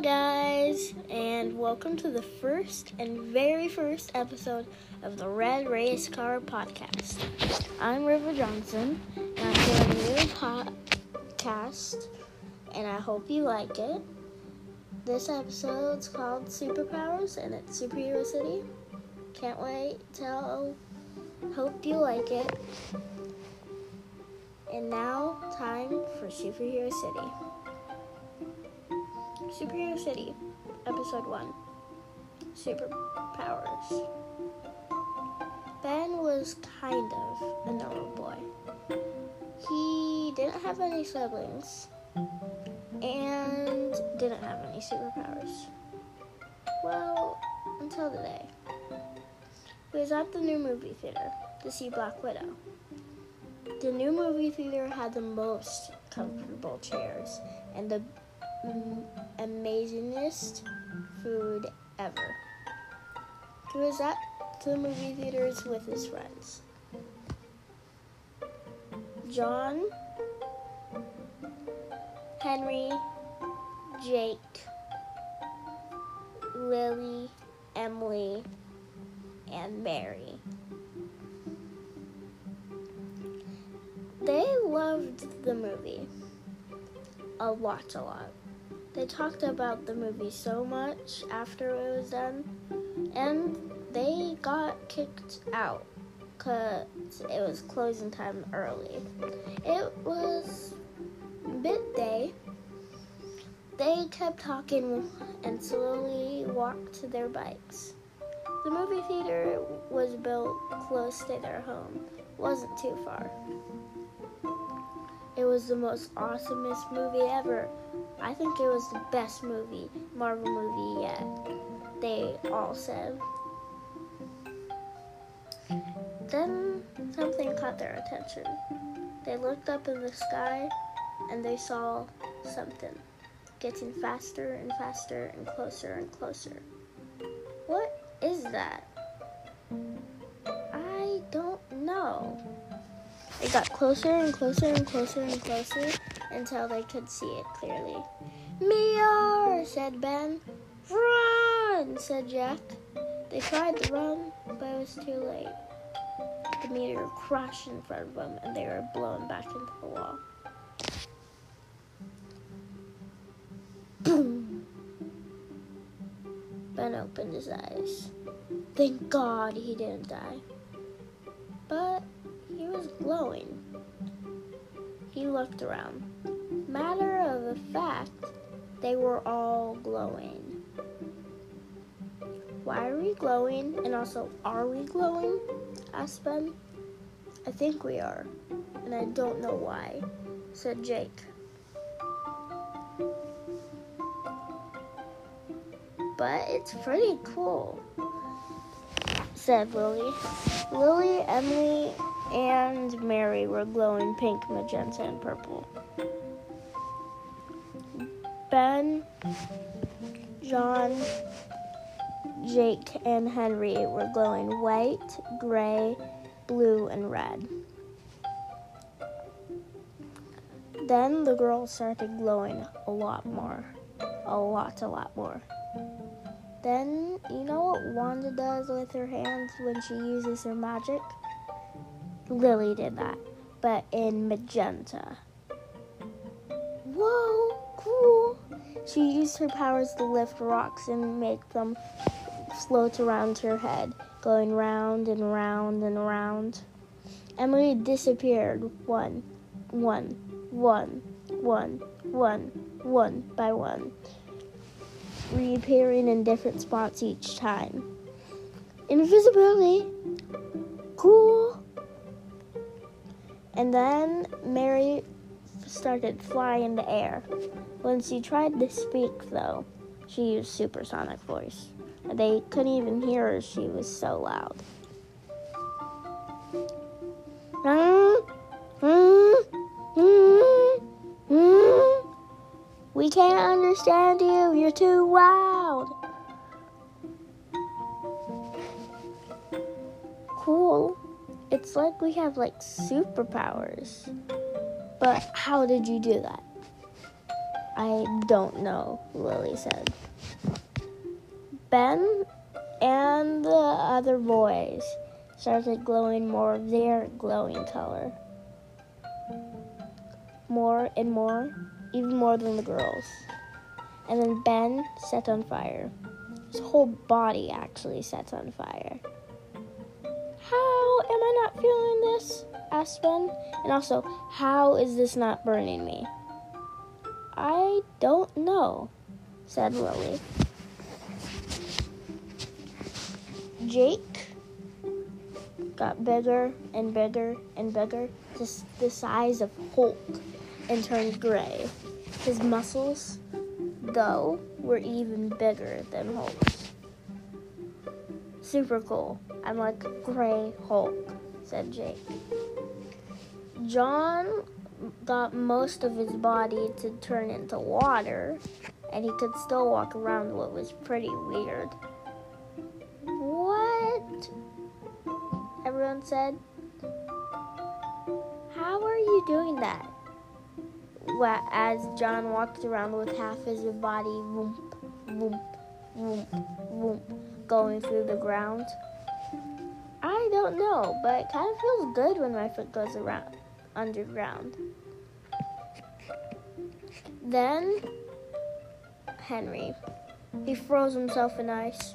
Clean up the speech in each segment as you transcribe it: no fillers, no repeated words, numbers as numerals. Hello guys, and welcome to the first and very first episode of the Red Race Car Podcast. I'm River Johnson, and I'm doing a new podcast, and I hope you like it. This episode's called Superpowers, and it's Superhero City. Can't wait till... hope you like it. And now, time for Superhero City. Superhero City, Episode 1, Superpowers. Ben was kind of a normal boy. He didn't have any siblings and didn't have any superpowers. Well, until today. We was at the new movie theater to see Black Widow. The new movie theater had the most comfortable chairs and the amazingest food ever. He was at the movie theaters with his friends. John, Henry, Jake, Lily, Emily, and Mary. They loved the movie a lot. They talked about the movie so much after it was done, and they got kicked out because it was closing time early. It was midday. They kept talking and slowly walked to their bikes. The movie theater was built close to their home. It wasn't too far. It was the most awesomest movie ever. I think it was the best Marvel movie yet, they all said. Then something caught their attention. They looked up in the sky and they saw something getting faster and faster and closer and closer. What is that? I don't know. It got closer and closer and closer and closer until they could see it clearly. Meteor, said Ben. Run, said Jack. They tried to run, but it was too late. The meteor crashed in front of them, and they were blown back into the wall. Boom! Ben opened his eyes. Thank God he didn't die. But he was glowing. He looked around. Matter of fact, they were all glowing. Why are we glowing? And also, are we glowing? Asked Ben. I think we are, and I don't know why, said Jake. But it's pretty cool, said Lily. Lily, Emily, and Mary were glowing pink, magenta, and purple. Ben, John, Jake, and Henry were glowing white, gray, blue, and red. Then the girls started glowing a lot more. Then, you know what Wanda does with her hands when she uses her magic? Lily did that, but in magenta. Whoa, cool! She used her powers to lift rocks and make them float around her head, going round and round and round. Emily disappeared one by one, reappearing in different spots each time. Invisibility! Cool! And then Mary started flying in the air. When she tried to speak, though, she used supersonic voice. They couldn't even hear her. She was so loud. We can't understand you. You're too wild. Cool. It's like we have, superpowers. But how did you do that? I don't know, Lily said. Ben and the other boys started glowing more of their glowing color. More and more, even more than the girls. And then Ben set on fire. His whole body actually sets on fire. How am I not feeling this? Asked Ben. And also, how is this not burning me? I don't know, said Lily. Jake got bigger and bigger and bigger, just the size of Hulk, and turned gray. His muscles, though, were even bigger than Hulk's. Super cool. I'm like Gray Hulk, said Jake. John got most of his body to turn into water, and he could still walk around, what was pretty weird. What? Everyone said. How are you doing that? Well, as John walked around with half his body whoomp, whoomp, whoomp, whoomp, going through the ground. I don't know, but it kind of feels good when my foot goes around underground. Then Henry, he froze himself in ice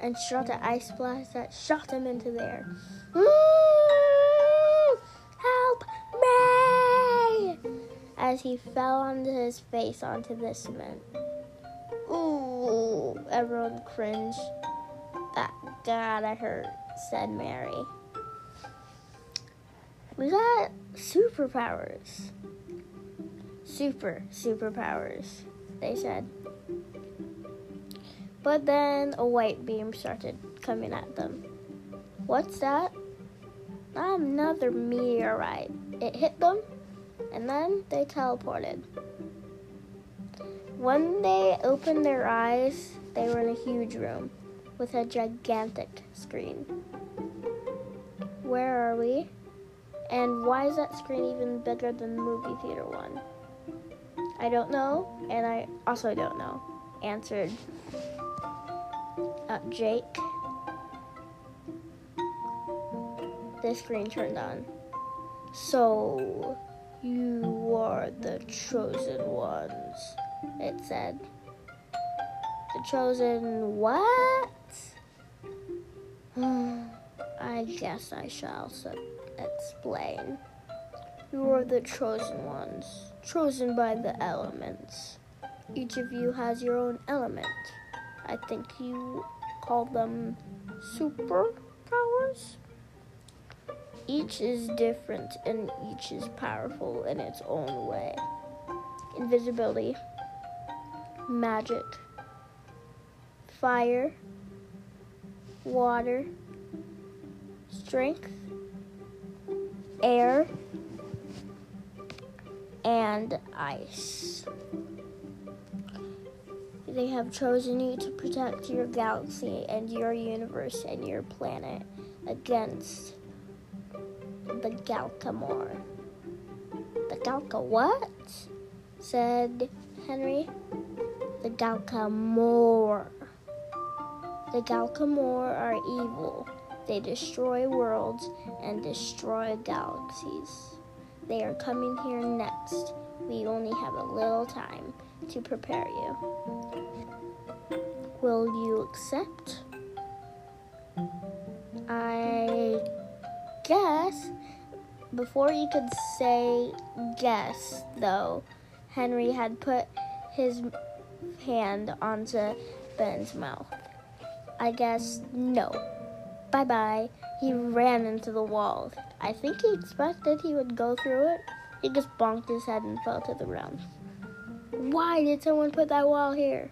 and shot an ice blast that shot him into the air. Help me! As he fell onto his face onto the cement. Ooh, everyone cringed. That gotta hurt, said Mary. We got superpowers. Superpowers, they said. But then a white beam started coming at them. What's that? Another meteorite. It hit them, and then they teleported. When they opened their eyes, they were in a huge room with a gigantic screen. Where are we? And why is that screen even bigger than the movie theater one? I don't know, and I also don't know, answered Jake. The screen turned on. So, you are the chosen ones, it said. The chosen what? I guess I shall explain. You are the chosen ones, chosen by the elements. Each of you has your own element. I think you call them superpowers. Each is different and each is powerful in its own way. Invisibility, magic, fire, water, strength, air, and ice. They have chosen you to protect your galaxy and your universe and your planet against the Galcomore. The Galca what? Said Henry. The Galcomore. The Galcomore are evil. They destroy worlds and destroy galaxies. They are coming here next. We only have a little time to prepare you. Will you accept? I guess. Before you could say guess, though, Henry had put his hand onto Ben's mouth. I guess no. Bye-bye. He ran into the wall. I think he expected he would go through it. He just bonked his head and fell to the ground. Why did someone put that wall here?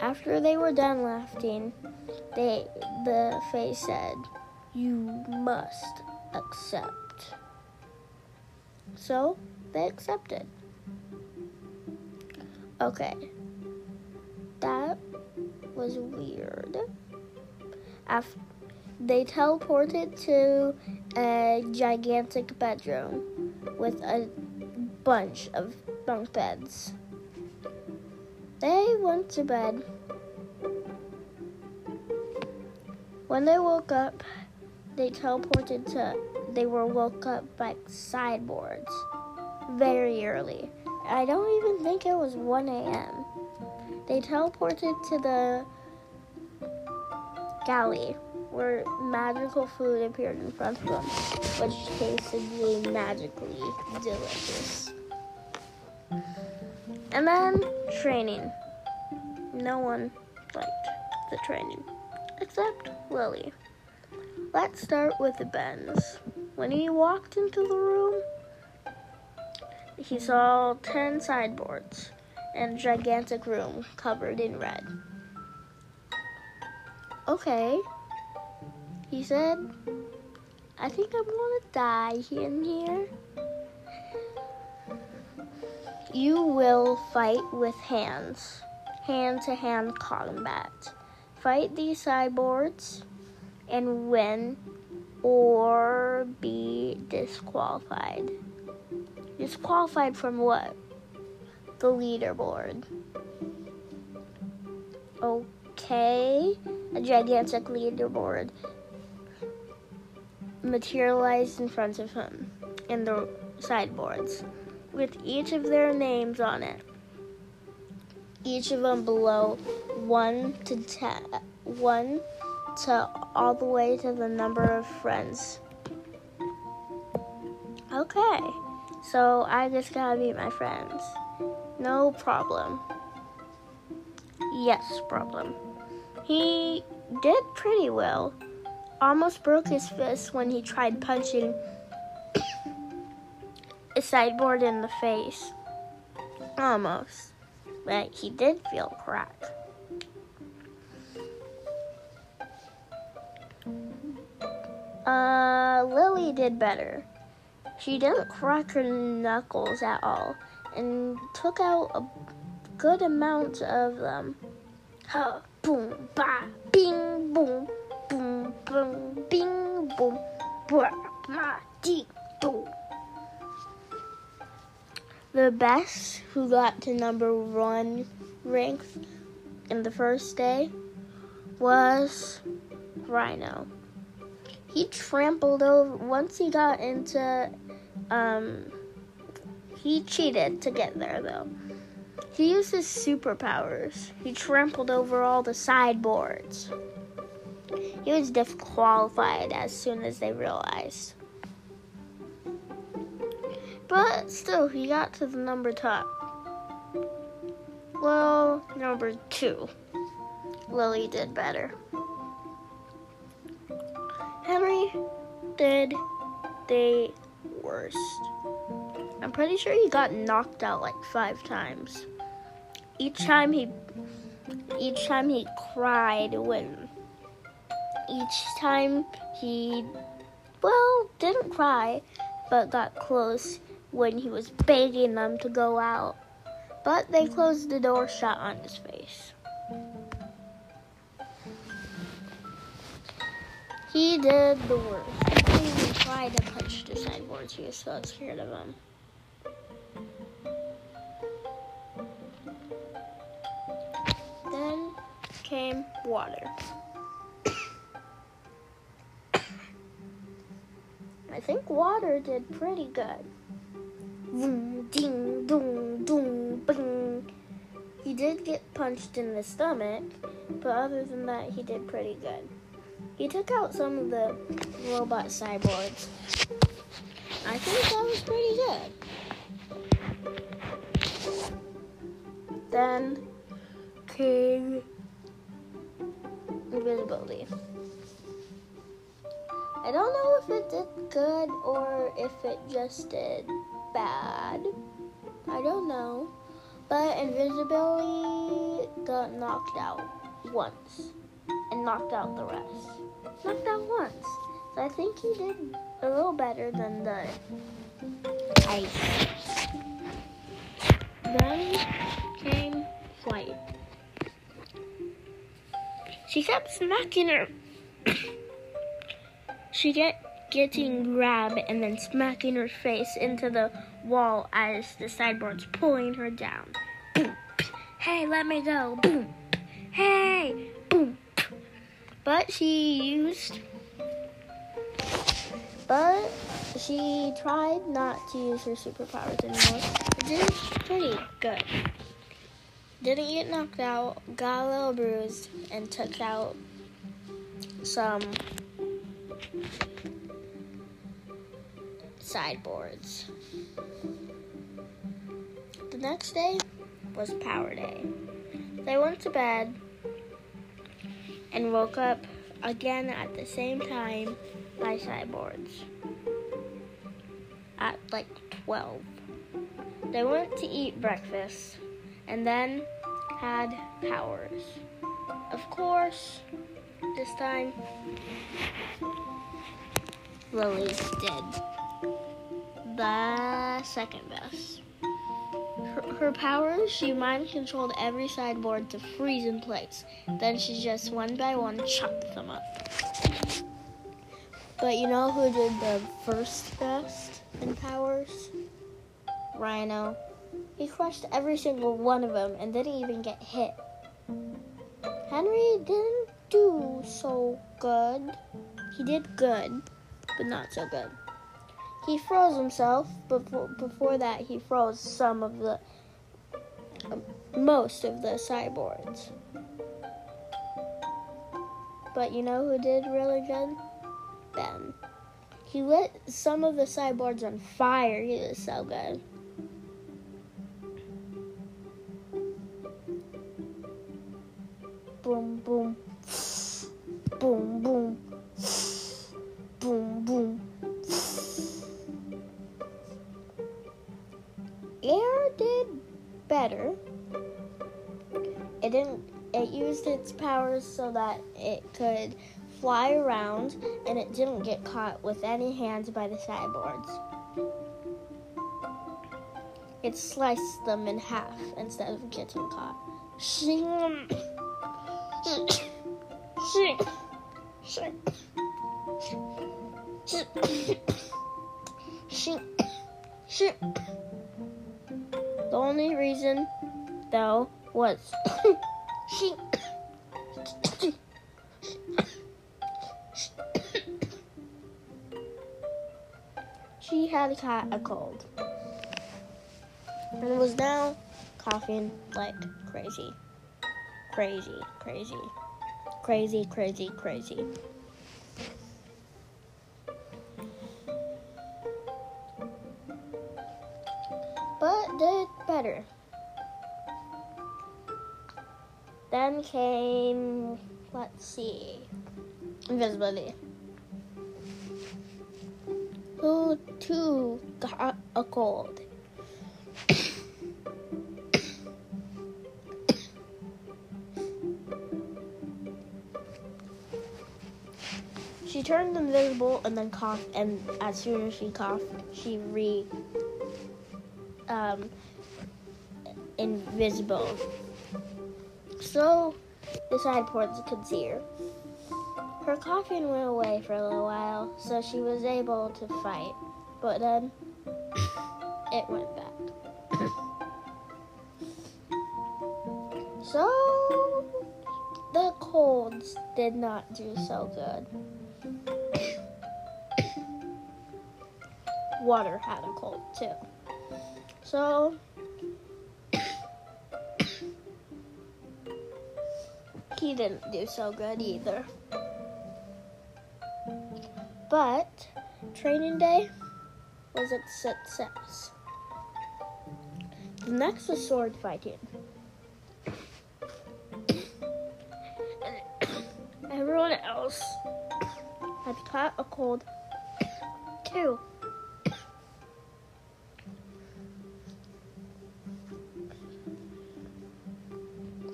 After they were done laughing, the face said, "You must accept." So they accepted. Okay, that was weird. After they teleported to a gigantic bedroom with a bunch of bunk beds. They went to bed. When they woke up, they teleported to... They were woke up by sideboards very early. I don't even think it was 1 a.m. They teleported to the galley where magical food appeared in front of them, which tasted magically delicious. And then training. No one liked the training, except Lily. Let's start with the Bens. When he walked into the room, he saw 10 sideboards and a gigantic room covered in red. Okay, he said, I think I'm gonna die in here. You will fight with hands, hand-to-hand combat. Fight these sideboards and win or be disqualified. Disqualified from what? The leaderboard. Okay, a gigantic leaderboard materialized in front of him in the sideboards with each of their names on it. Each of them below 1 to 10, 1 to all the way to the number of friends. Okay, so I just gotta beat my friends. No problem. Yes, problem. He did pretty well. Almost broke his fist when he tried punching a sideboard in the face. Almost. But he did feel crack. Lily did better. She didn't crack her knuckles at all and took out a good amount of them. Huh. Boom, ba, bing, boom, boom, boom, bing, boom, ba, ma, dee, boom. The best who got to number 1 rank in the first day was Rhino. He trampled over, once he got into, he cheated to get there though. He used his superpowers. He trampled over all the sideboards. He was disqualified as soon as they realized. But still, he got to the top. Well, number 2. Lily did better. Henry did the worst. I'm pretty sure he got knocked out like 5 times. Each time he cried when didn't cry, but got close when he was begging them to go out. But they closed the door shut on his face. He did the worst. He didn't even try to punch the sideboards. He was so scared of them. Then came water. I think water did pretty good. Vroom, ding, doom, doom, bing. He did get punched in the stomach, but other than that, he did pretty good. He took out some of the robot cyborgs. I think that was pretty good. Then came invisibility. I don't know if it did good or if it just did bad. I don't know. But invisibility got knocked out once and knocked out the rest. Knocked out once. So I think he did a little better than the ice. Then came flight. She kept smacking her. She getting grabbed and then smacking her face into the wall as the sideboard's pulling her down. Boom. Hey, let me go. Boom. Hey. Boom. But she tried not to use her superpowers anymore. It did pretty good. Didn't get knocked out, got a little bruised, and took out some sideboards. The next day was Power Day. They went to bed and woke up again at the same time by sideboards at like 12. They went to eat breakfast and then had powers. Of course, this time, Lily's dead. The second best. Her powers, she mind controlled every sideboard to freeze in place. Then she just one by one chopped them up. But you know who did the first best in powers? Rhino. He crushed every single one of them and didn't even get hit. Henry didn't do so good. He did good, but not so good. He froze himself, but before that he froze most of the cyborgs. But you know who did really good? Ben. He lit some of the cyborgs on fire. He was so good. Boom, boom, boom, boom, boom, boom. Air did better. It used its powers so that it could fly around, and it didn't get caught with any hands by the sideboards. It sliced them in half instead of getting caught. Shing. Shing. Shing. Shing. Shing. The only reason, though, was shing. She had caught a cold and was now coughing like crazy. Crazy, crazy, crazy, crazy, crazy. But did better. Then came, invisibility. Who too got a cold? She turned invisible and then coughed, and as soon as she coughed, she invisible. So the sideboards could see her. Her coughing went away for a little while, so she was able to fight, but then it went back. So the colds did not do so good. Water had a cold too. So he didn't do so good either. But training day was a success. The next was sword fighting. Everyone else had caught a cold too.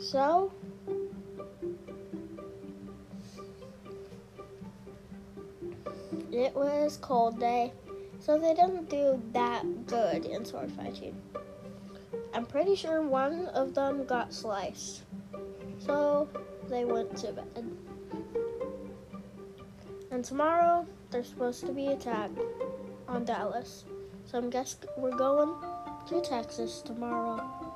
So it was cold day, so they didn't do that good in sword fighting. I'm pretty sure one of them got sliced, so they went to bed. And tomorrow they're supposed to be attacked on Dallas. So I guess we're going to Texas tomorrow.